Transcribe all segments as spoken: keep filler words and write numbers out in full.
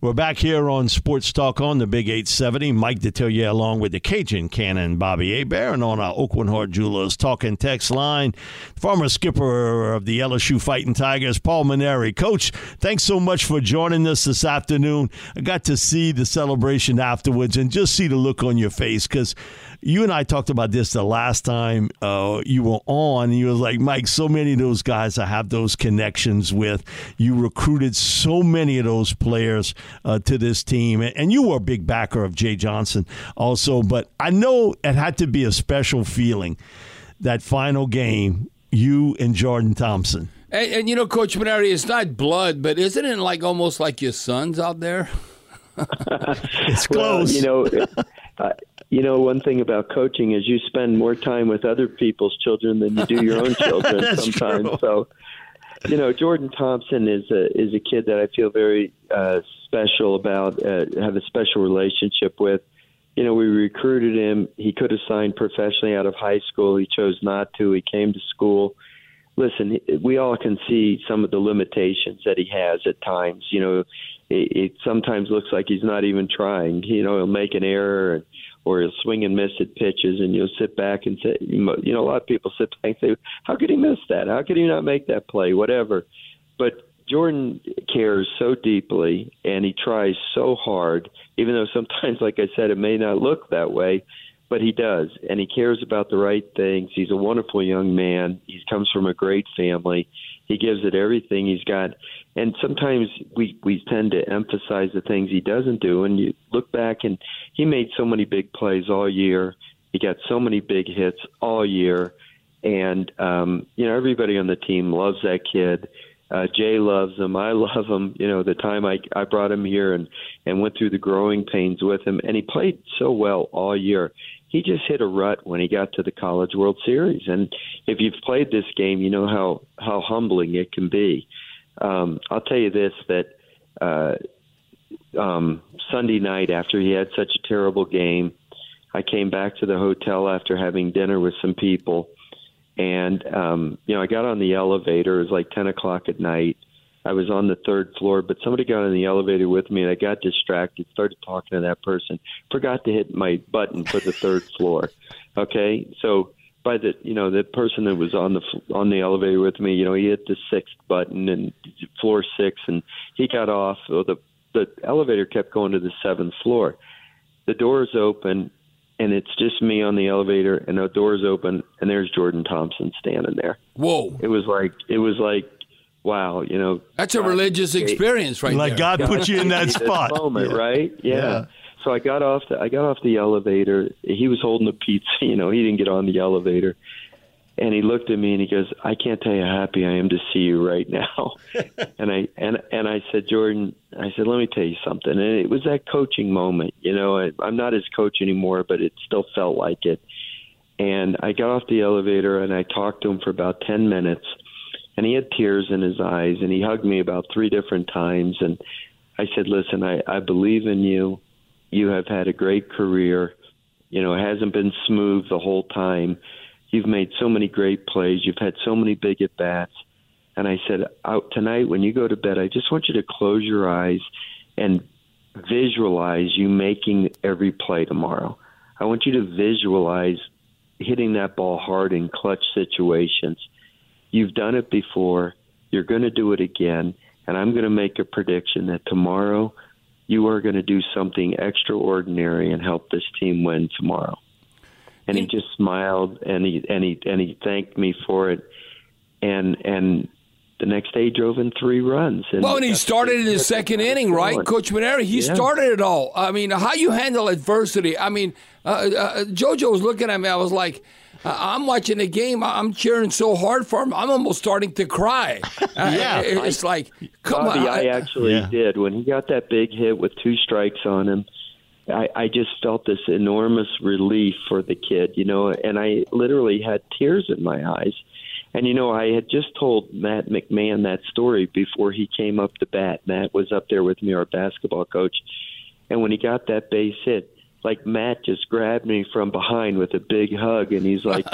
We're back here on Sports Talk on the Big eight seventy. Mike Detillier along with the Cajun Cannon, Bobby Hebert, and on our Oakland Heart Jewelers talking text line, former skipper of the L S U Fighting Tigers, Paul Mainieri. Coach, thanks so much for joining us this afternoon. I got to see the celebration afterwards and just see the look on your face, because you and I talked about this the last time uh, you were on. You were like, Mike, so many of those guys I have those connections with. You recruited so many of those players uh, to this team. And you were a big backer of Jay Johnson also. But I know it had to be a special feeling, that final game, you and Jordan Thompson. And, and you know, Coach Mainieri, it's not blood, but isn't it like almost like your son's out there? It's close. Well, you know, it, uh, you know, one thing about coaching is you spend more time with other people's children than you do your own children sometimes. True. So, you know, Jordan Thompson is a is a kid that I feel very uh, special about, uh, have a special relationship with. You know, we recruited him. He could have signed professionally out of high school. He chose not to. He came to school. Listen, we all can see some of the limitations that he has at times. You know, it, it sometimes looks like he's not even trying. You know, he'll make an error and, or he'll swing and miss at pitches, and you'll sit back and say, you know, a lot of people sit back and say, how could he miss that? How could he not make that play? Whatever. But Jordan cares so deeply, and he tries so hard, even though sometimes, like I said, it may not look that way. But he does, and he cares about the right things. He's a wonderful young man. He comes from a great family. He gives it everything he's got. And sometimes we, we tend to emphasize the things he doesn't do. And you look back, and he made so many big plays all year. He got so many big hits all year. And, um, you know, everybody on the team loves that kid. Uh, Jay loves him. I love him. You know, the time I, I brought him here and, and went through the growing pains with him, and he played so well all year. He just hit a rut when he got to the College World Series. And if you've played this game, you know how, how humbling it can be. Um, I'll tell you this, that uh, um, Sunday night after he had such a terrible game, I came back to the hotel after having dinner with some people. And, um, you know, I got on the elevator. It was like ten o'clock at night. I was on the third floor, but somebody got on the elevator with me, and I got distracted, started talking to that person, forgot to hit my button for the third floor. Okay? So by the, you know, the person that was on the on the elevator with me, you know, he hit the sixth button and floor six, and he got off. So the, the elevator kept going to the seventh floor. The doors open. and it's just me on the elevator, and the door's open, and there's Jordan Thompson standing there. Whoa. It was like, it was like, wow, you know. That's a God, religious experience right like there. Like God put you in that spot. Moment, yeah. Right? Yeah. yeah. So I got off the I got off the elevator. He was holding a pizza, you know, he didn't get on the elevator. And he looked at me and he goes, "I can't tell you how happy I am to see you right now." and I and and I said, "Jordan," I said, "let me tell you something." And it was that coaching moment, you know. I, I'm not his coach anymore, but it still felt like it. And I got off the elevator and I talked to him for about ten minutes, and he had tears in his eyes, and he hugged me about three different times. And I said, "Listen, I, I believe in you. You have had a great career. You know, it hasn't been smooth the whole time. You've made so many great plays. You've had so many big at-bats." And I said, "Out tonight when you go to bed, I just want you to close your eyes and visualize you making every play tomorrow. I want you to visualize hitting that ball hard in clutch situations. You've done it before. You're going to do it again. And I'm going to make a prediction that tomorrow you are going to do something extraordinary and help this team win tomorrow." And he just smiled, and he and he and he thanked me for it. And and the next day, he drove in three runs. And well, and he started in his second inning, right, Coach Mainieri? He yeah. started it all. I mean, how you handle adversity? I mean, uh, uh, JoJo was looking at me. I was like, uh, I'm watching the game. I'm cheering so hard for him. I'm almost starting to cry. yeah, I, it's like, come Bobby, on. I actually yeah. did when he got that big hit with two strikes on him. I, I just felt this enormous relief for the kid, you know, and I literally had tears in my eyes. And, you know, I had just told Matt McMahon that story before he came up to bat. Matt was up there with me, our basketball coach. And when he got that base hit, like Matt just grabbed me from behind with a big hug. And he's like,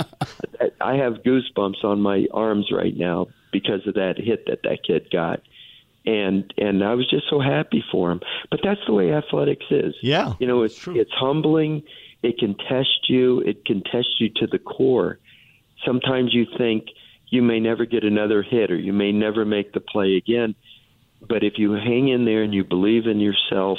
I have goosebumps on my arms right now because of that hit that that kid got. And and I was just so happy for him. But that's the way athletics is. Yeah, you know, it's true. It's humbling. It can test you. It can test you to the core. Sometimes you think you may never get another hit or you may never make the play again. But if you hang in there and you believe in yourself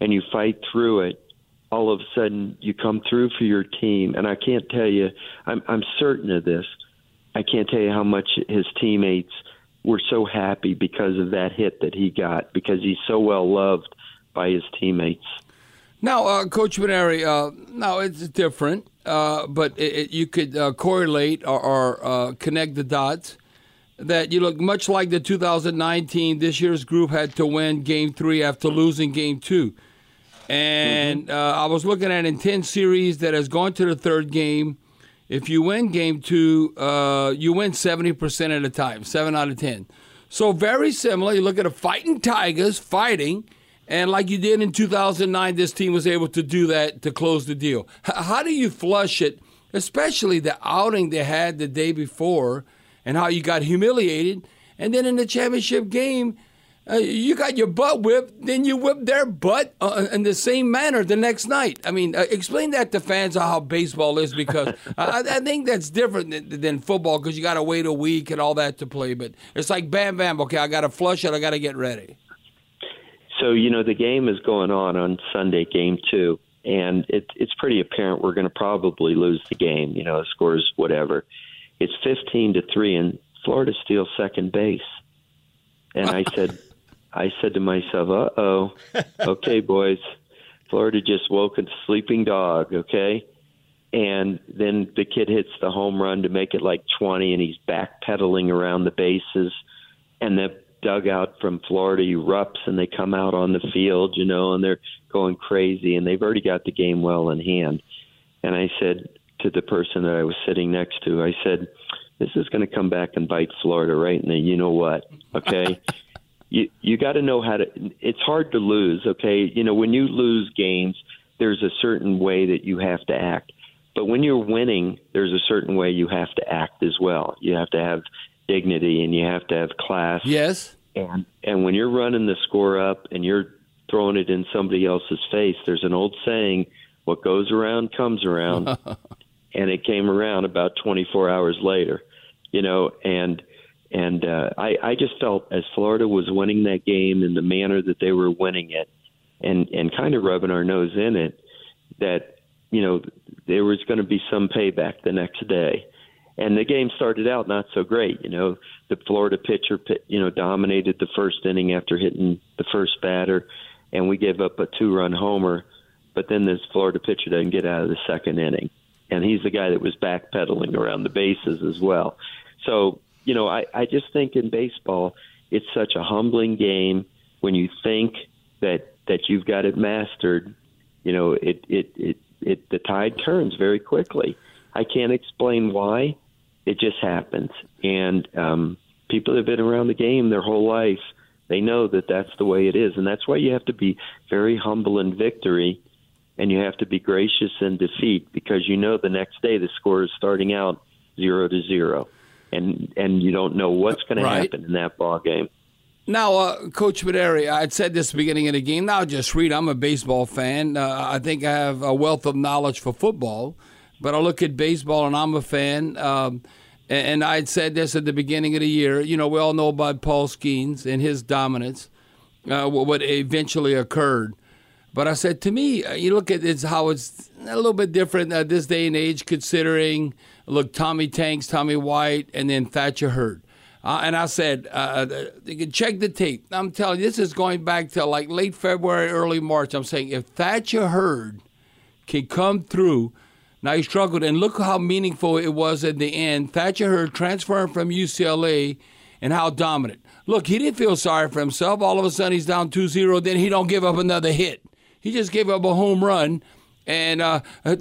and you fight through it, all of a sudden you come through for your team. And I can't tell you, I'm, I'm certain of this, I can't tell you how much his teammates were so happy because of that hit that he got, because he's so well loved by his teammates. Now, uh, Coach Mainieri, uh, now it's different, uh, but it, it, you could uh, correlate or, or uh, connect the dots that you look much like the two thousand nineteen, this year's group had to win game three after losing game two. And mm-hmm. uh, I was looking at an intense series that has gone to the third game. If you win game two, uh, you win seventy percent of the time, seven out of ten. So very similar. You look at the Fighting Tigers fighting, and like you did in two thousand nine, this team was able to do that to close the deal. H- how do you flush it, especially the outing they had the day before and how you got humiliated? And then in the championship game, uh, you got your butt whipped, then you whipped their butt uh, in the same manner the next night. I mean, uh, explain that to fans of how baseball is, because I, I think that's different than, than football, because you got to wait a week and all that to play. But it's like, bam, bam, okay, I got to flush it, I got to get ready. So, you know, the game is going on on Sunday, game two, and it, it's pretty apparent we're going to probably lose the game. You know, the score is whatever. It's fifteen to three, and Florida steals second base. And I said, I said to myself, uh-oh, okay, boys, Florida just woke a sleeping dog, okay? And then the kid hits the home run to make it like twenty, and he's backpedaling around the bases. And the dugout from Florida erupts, and they come out on the field, you know, and they're going crazy, and they've already got the game well in hand. And I said to the person that I was sitting next to, I said, this is going to come back and bite Florida right in the you-know-what, okay? You you got to know how to – it's hard to lose, okay? You know, when you lose games, there's a certain way that you have to act. But when you're winning, there's a certain way you have to act as well. You have to have dignity and you have to have class. Yes. And, and when you're running the score up and you're throwing it in somebody else's face, there's an old saying, what goes around comes around. And it came around about twenty-four hours later, you know, and – And uh, I, I just felt as Florida was winning that game in the manner that they were winning it and, and kind of rubbing our nose in it, that, you know, there was going to be some payback the next day. And the game started out not so great. You know, the Florida pitcher, you know, dominated the first inning after hitting the first batter, and we gave up a two-run homer. But then this Florida pitcher doesn't get out of the second inning. And he's the guy that was backpedaling around the bases as well. So, you know, I, I just think in baseball, it's such a humbling game when you think that, that you've got it mastered. You know, it, it, it, it the tide turns very quickly. I can't explain why. It just happens. And um, people that have been around the game their whole life, they know that that's the way it is. And that's why you have to be very humble in victory, and you have to be gracious in defeat, because you know the next day the score is starting out zero to zero, and and you don't know what's going right. to happen in that ball game. Now, uh, Coach Mainieri, I'd said this at the beginning of the game. Now, just read. I'm a baseball fan. Uh, I think I have a wealth of knowledge for football, but I look at baseball and I'm a fan. Um, and, and I'd said this at the beginning of the year. You know, we all know about Paul Skenes and his dominance, uh, what eventually occurred. But I said, to me, you look at it's how it's a little bit different at this day and age, considering, look, Tommy Tanks, Tommy White, and then Thatcher Hurd. Uh, and I said, uh, you can check the tape. I'm telling you, this is going back to like late February, early March. I'm saying if Thatcher Hurd can come through, now he struggled, and look how meaningful it was at the end. Thatcher Hurd transferring from U C L A and how dominant. Look, he didn't feel sorry for himself. All of a sudden he's down two zero, then he don't give up another hit. He just gave up a home run. And, uh, uh,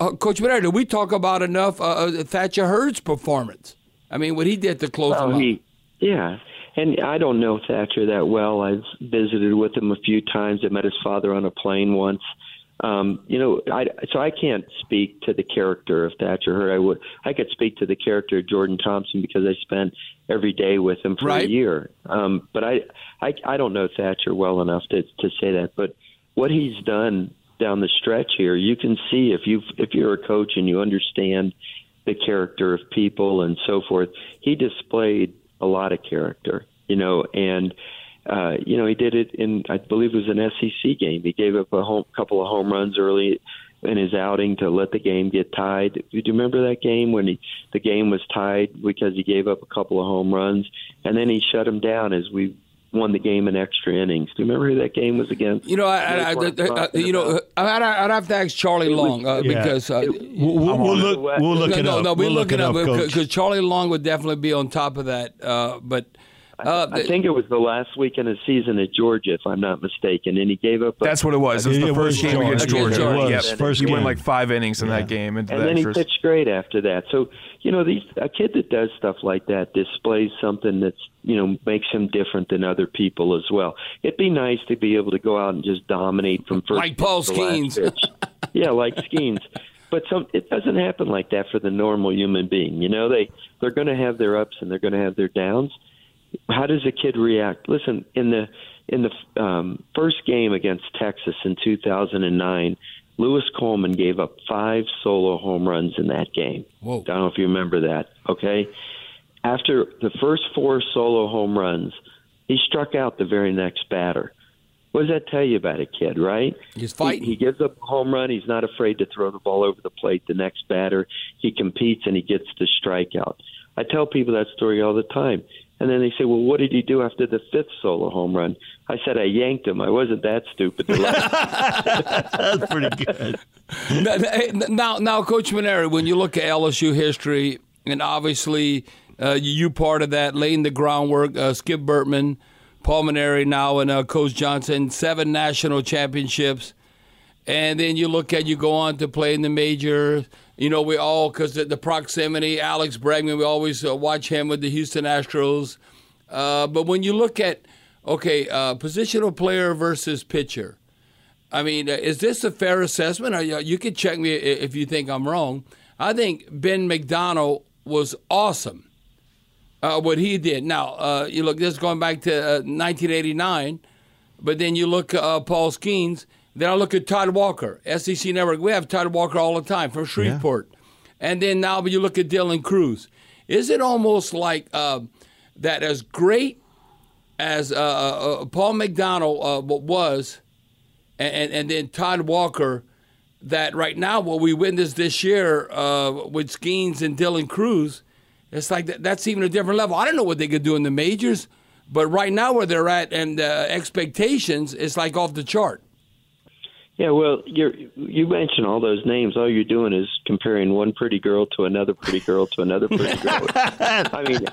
uh, Coach Mainieri, did we talk about enough uh, Thatcher Hurd's performance? I mean, what he did to close well, him he, up. Yeah, and I don't know Thatcher that well. I've visited with him a few times. I met his father on a plane once. Um, you know, I, so I can't speak to the character of Thatcher Hurd. I, would, I could speak to the character of Jordan Thompson because I spent every day with him for right. a year. Um, but I, I, I don't know Thatcher well enough to, to say that, but what he's done down the stretch here, you can see if you if you're a coach and you understand the character of people and so forth. He displayed a lot of character, you know, and uh, you know he did it in I believe it was an S E C game. He gave up a home, couple of home runs early in his outing to let the game get tied. Do you remember that game when he, the game was tied because he gave up a couple of home runs, and then he shut him down as we won the game in extra innings. Do you remember who that game was against? You know, I, I, I, I you know, I'd, I'd have to ask Charlie was, Long uh, yeah. because uh, it, we'll, we'll, we'll look, we'll look no, it no, up. No, we'll, we'll look, look it up because Charlie Long would definitely be on top of that. Uh, but uh, I, I think it was the last week in the season at Georgia, if I'm not mistaken, and he gave up. A, That's what it was. It was it the first was game against Georgia. Georgia. It was. Yes, first he game. went like five innings in yeah. that game, into and that then interest. He pitched great after that. So you know, these, a kid that does stuff like that displays something that's, you know, makes him different than other people as well. It'd be nice to be able to go out and just dominate from first. Like Paul Skenes. yeah, like Skenes. But some, it doesn't happen like that for the normal human being. You know, they, they're going to have their ups and they're going to have their downs. How does a kid react? Listen, in the in the um, first game against Texas in two thousand nine, Lewis Coleman gave up five solo home runs in that game. Whoa. I don't know if you remember that, okay? After the first four solo home runs, he struck out the very next batter. What does that tell you about a kid, right? He's fighting. He, he gives up a home run. He's not afraid to throw the ball over the plate the next batter. He competes, and he gets the strikeout. I tell people that story all the time. And then they say, well, what did he do after the fifth solo home run? I said I yanked him. I wasn't that stupid. That's pretty good. now, now, now, Coach Mainieri, when you look at L S U history, and obviously uh, you part of that, laying the groundwork, uh, Skip Bertman, Paul Mainieri now, and uh, Coach Johnson, seven national championships. And then you look at you go on to play in the majors. You know, we all, because the, the proximity, Alex Bregman, we always uh, watch him with the Houston Astros. Uh, but when you look at, okay, uh, positional player versus pitcher, I mean, uh, is this a fair assessment? Or, you know, you can check me if you think I'm wrong. I think Ben McDonald was awesome, uh, what he did. Now, uh, you look, this is going back to uh, nineteen eighty-nine, but then you look at uh, Paul Skenes. Then I look at Todd Walker, S E C Network. We have Todd Walker all the time from Shreveport. Yeah. And then now you look at Dylan Crews. Is it almost like uh, that as great as uh, uh, Paul McDonald uh, was and, and then Todd Walker, that right now what we witnessed this year uh, with Skenes and Dylan Crews, it's like that, that's even a different level. I don't know what they could do in the majors, but right now where they're at and uh, expectations, it's like off the chart. Yeah, well, you're, you mentioned all those names. All you're doing is comparing one pretty girl to another pretty girl to another pretty girl. I mean,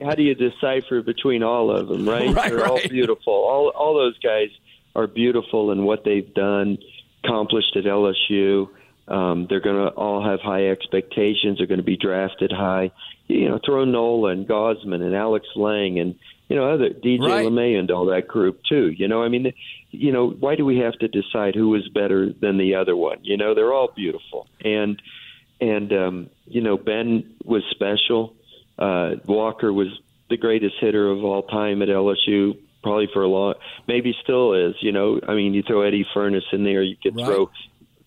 how do you decipher between all of them, right? right They're right. all beautiful. All all those guys are beautiful in what they've done, accomplished at L S U. Um, they're going to all have high expectations. They're going to be drafted high. You know, throw Nola and Gaussman and Alex Lang and, you know, other D J right. LeMay and all that group, too. You know, I mean, you know, why do we have to decide who is better than the other one? You know, they're all beautiful. And, and um, you know, Ben was special. Uh, Walker was the greatest hitter of all time at L S U, probably for a long, maybe still is. You know, I mean, you throw Eddie Furness in there, you can right. throw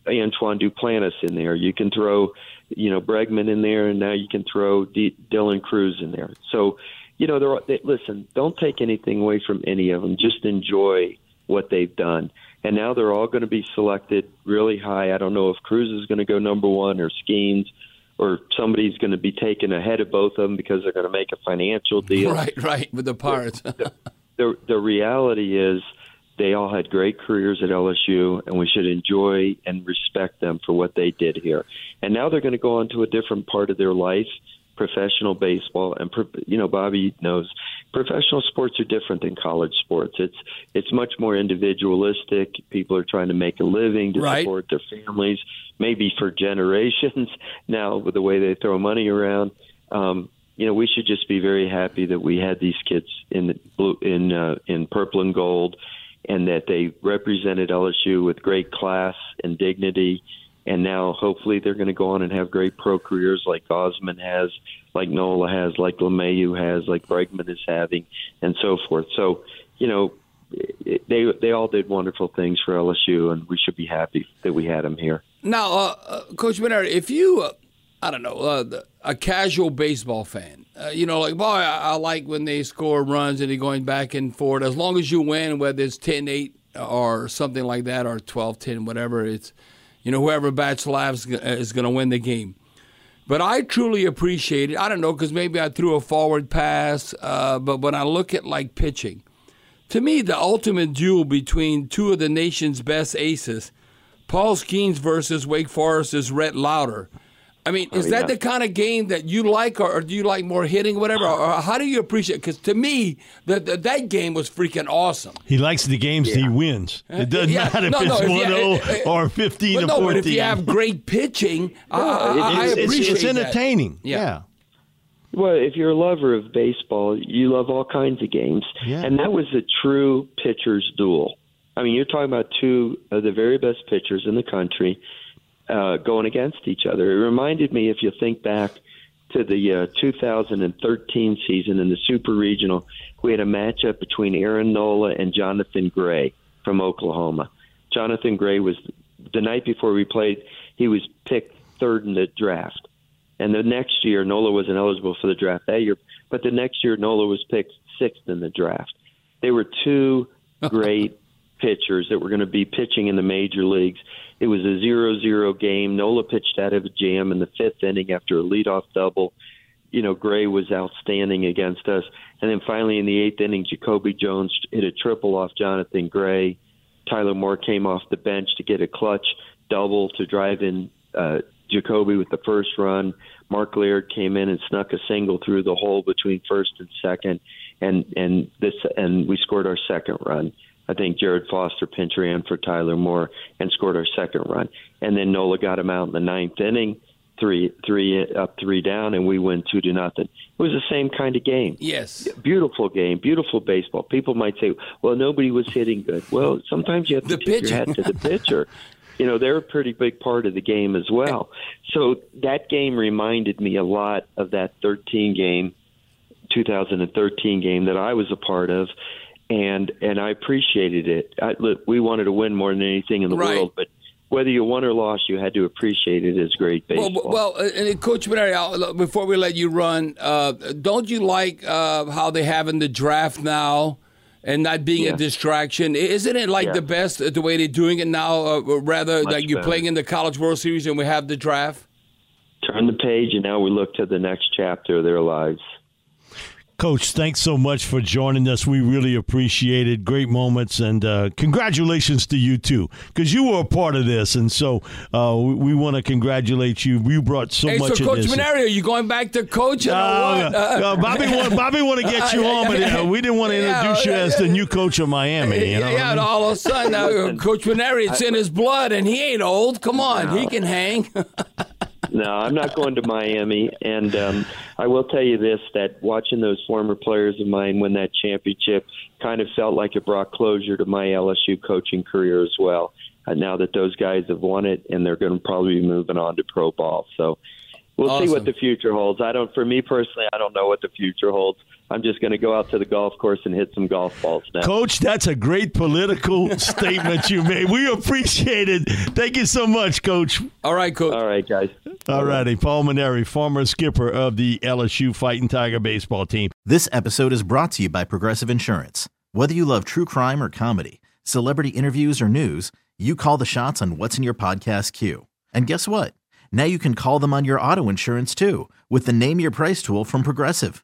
Antoine Duplantis in there, you can throw, you know, Bregman in there, and now you can throw D- Dylan Crews in there. So, you know, they're, they, listen, don't take anything away from any of them. Just enjoy what they've done. And now they're all going to be selected really high. I don't know if Crews is going to go number one or Skenes, or somebody's going to be taken ahead of both of them because they're going to make a financial deal. Right, right, with the Pirates. the, the, the reality is they all had great careers at L S U, and we should enjoy and respect them for what they did here. And now they're going to go on to a different part of their life, professional baseball. And, you know, Bobby knows professional sports are different than college sports. It's it's much more individualistic. People are trying to make a living to right. support their families, maybe for generations now with the way they throw money around. Um, you know, we should just be very happy that we had these kids in the blue, in uh, in purple and gold, and that they represented L S U with great class and dignity. And now, hopefully, they're going to go on and have great pro careers like Gaussman has, like Nola has, like LeMahieu has, like Bregman is having, and so forth. So, you know, they they all did wonderful things for L S U, and we should be happy that we had them here. Now, uh, Coach Mainieri, if you, uh, I don't know, uh, a casual baseball fan, uh, you know, like, boy, I, I like when they score runs and they're going back and forth. As long as you win, whether it's ten eight or something like that, or twelve ten, whatever, it's, you know, whoever bats last is going to win the game. But I truly appreciate it. I don't know, because maybe I threw a forward pass. Uh, but when I look at, like, pitching, to me, the ultimate duel between two of the nation's best aces, Paul Skenes versus Wake Forest's Rhett Lauder. I mean, is oh, yeah. that the kind of game that you like, or, or do you like more hitting, whatever? Or how do you appreciate it? Because to me, the, the, that game was freaking awesome. He likes the games yeah. that he wins. It doesn't yeah. matter no, if it's no, one oh yeah, or fifteen well, or no, fourteen. But if you have great pitching, no, I, it, I appreciate it. It's entertaining. That. Yeah. yeah. Well, if you're a lover of baseball, you love all kinds of games. Yeah. And that was a true pitcher's duel. I mean, you're talking about two of the very best pitchers in the country Uh, going against each other. It reminded me, if you think back to the uh, two thousand thirteen season in the Super Regional, we had a matchup between Aaron Nola and Jonathan Gray from Oklahoma. Jonathan Gray was, the night before we played, he was picked third in the draft. And the next year, Nola wasn't eligible for the draft that year, but the next year, Nola was picked sixth in the draft. They were two great pitchers that were going to be pitching in the major leagues. It was a zero zero game. Nola pitched out of a jam in the fifth inning after a leadoff double. You know, Gray was outstanding against us. And then finally in the eighth inning, Jacoby Jones hit a triple off Jonathan Gray. Tyler Moore came off the bench to get a clutch double to drive in uh, Jacoby with the first run. Mark Laird came in and snuck a single through the hole between first and second, and and this and we scored our second run. I think Jared Foster pinch ran for Tyler Moore and scored our second run. And then Nola got him out in the ninth inning, three three up, three down, and we win two to nothing. It was the same kind of game. Yes. Beautiful game, beautiful baseball. People might say, well, nobody was hitting good. Well, sometimes you have to tip your hat to the pitcher. You know, they're a pretty big part of the game as well. So that game reminded me a lot of that thirteen game, twenty thirteen game that I was a part of. And and I appreciated it. I, look, we wanted to win more than anything in the right. world, but whether you won or lost, you had to appreciate it as great baseball. Well, well and Coach Mainieri, before we let you run, uh, don't you like uh, how they have in the draft now? and not being yeah. a distraction. Isn't it like yeah. the best, the way they're doing it now, uh, rather Much like you're better. Playing in the College World Series and we have the draft? Turn the page, and now we look to the next chapter of their lives. Coach, thanks so much for joining us. We really appreciate it. Great moments, and uh, congratulations to you, too, because you were a part of this, and so uh, we, we want to congratulate you. You brought so hey, much so of Coach this. Coach Mainieri, are you going back to coach? Uh, uh, uh, Bobby want, Bobby want to get you uh, home, uh, but uh, we didn't want to yeah, introduce uh, you as the new coach of Miami. You yeah, know yeah I mean? All of a sudden, uh, Coach Mainieri, it's in his blood, and he ain't old. Come on, no. He can hang. No, I'm not going to Miami, and um, I will tell you this, that watching those former players of mine win that championship kind of felt like it brought closure to my L S U coaching career as well, uh, now that those guys have won it, and they're going to probably be moving on to pro ball. So we'll awesome. See what the future holds. I don't. For me personally, I don't know what the future holds. I'm just going to go out to the golf course and hit some golf balls now. Coach, that's a great political statement you made. We appreciate it. Thank you so much, Coach. All right, Coach. All right, guys. All righty. Paul Mainieri, former skipper of the L S U Fighting Tiger baseball team. This episode is brought to you by Progressive Insurance. Whether you love true crime or comedy, celebrity interviews or news, you call the shots on what's in your podcast queue. And guess what? Now you can call them on your auto insurance, too, with the Name Your Price tool from Progressive.